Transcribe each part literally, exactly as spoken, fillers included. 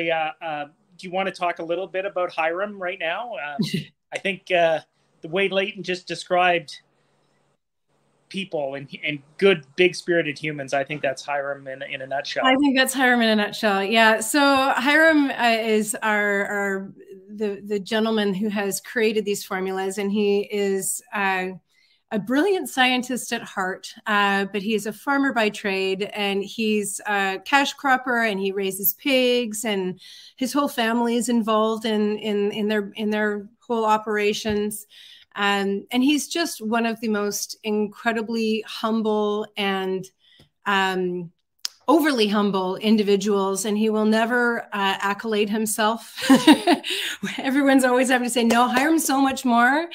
Uh, uh, do you want to talk a little bit about Hiram right now? Um, I think uh, the way Leighton just described people and, and good, big-spirited humans, I think that's Hiram in, in a nutshell. I think that's Hiram in a nutshell, yeah. So Hiram uh, is our, our the, the gentleman who has created these formulas, and he is uh, a brilliant scientist at heart, uh, but he's a farmer by trade, and he's a cash cropper, and he raises pigs, and his whole family is involved in in, in their in their whole operations. Um, and he's just one of the most incredibly humble and um, overly humble individuals, and he will never uh, accolade himself. Everyone's always having to say, no, Hiram so much more.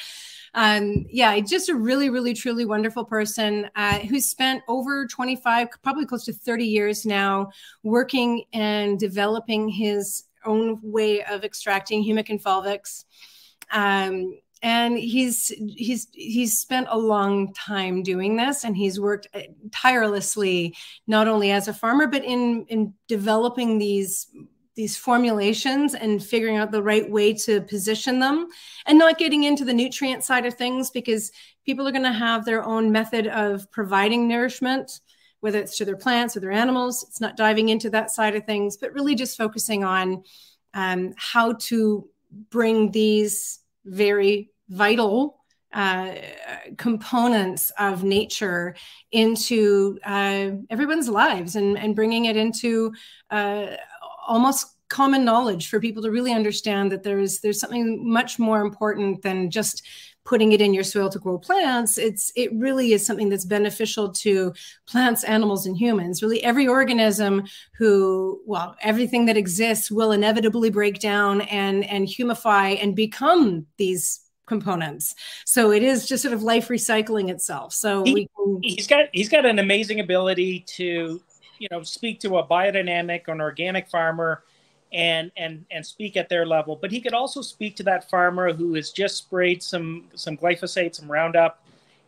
Um, yeah, just a really, really, truly wonderful person uh, who's spent over twenty-five, probably close to thirty years now, working and developing his own way of extracting humic and fulvics. Um, and he's he's he's spent a long time doing this, and he's worked tirelessly, not only as a farmer, but in in developing these. these formulations and figuring out the right way to position them, and not getting into the nutrient side of things, because people are going to have their own method of providing nourishment, whether it's to their plants or their animals. It's not diving into that side of things, but really just focusing on um, how to bring these very vital uh, components of nature into uh, everyone's lives, and, and bringing it into uh, almost common knowledge for people to really understand that there's there's something much more important than just putting it in your soil to grow plants. It's it really is something that's beneficial to plants, animals, and humans. Really, every organism who, well, everything that exists will inevitably break down and and humify and become these components. So it is just sort of life recycling itself. So he, we can, he's got he's got an amazing ability to, you know, speak to a biodynamic or an organic farmer and, and, and speak at their level. But he could also speak to that farmer who has just sprayed some, some glyphosate, some Roundup,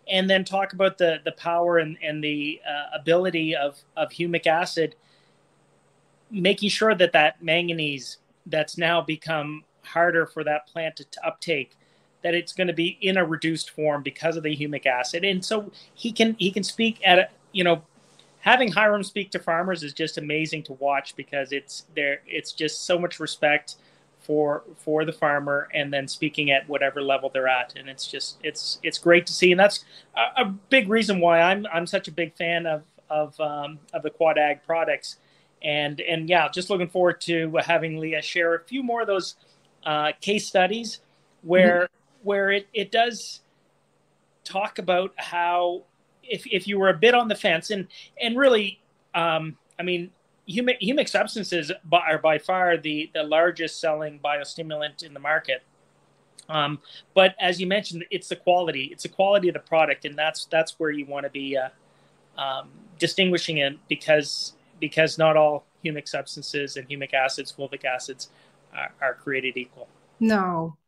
and then talk about the, the power and, and the uh, ability of, of humic acid, making sure that that manganese that's now become harder for that plant to, to uptake, that it's going to be in a reduced form because of the humic acid. And so he can, he can speak at, a, you know, having Hiram speak to farmers is just amazing to watch, because it's there. It's just so much respect for for the farmer, and then speaking at whatever level they're at, and it's just it's it's great to see. And that's a, a big reason why I'm I'm such a big fan of of um, of the Quad Ag products, and and yeah, just looking forward to having Leah share a few more of those uh, case studies where mm-hmm. where it it does talk about how. If, if you were a bit on the fence, and and really, um, I mean, humic, humic substances by, are by far the, the largest selling biostimulant in the market. Um, but as you mentioned, it's the quality, it's the quality of the product, and that's that's where you want to be uh, um, distinguishing it, because because not all humic substances and humic acids, fulvic acids, are, are created equal. No,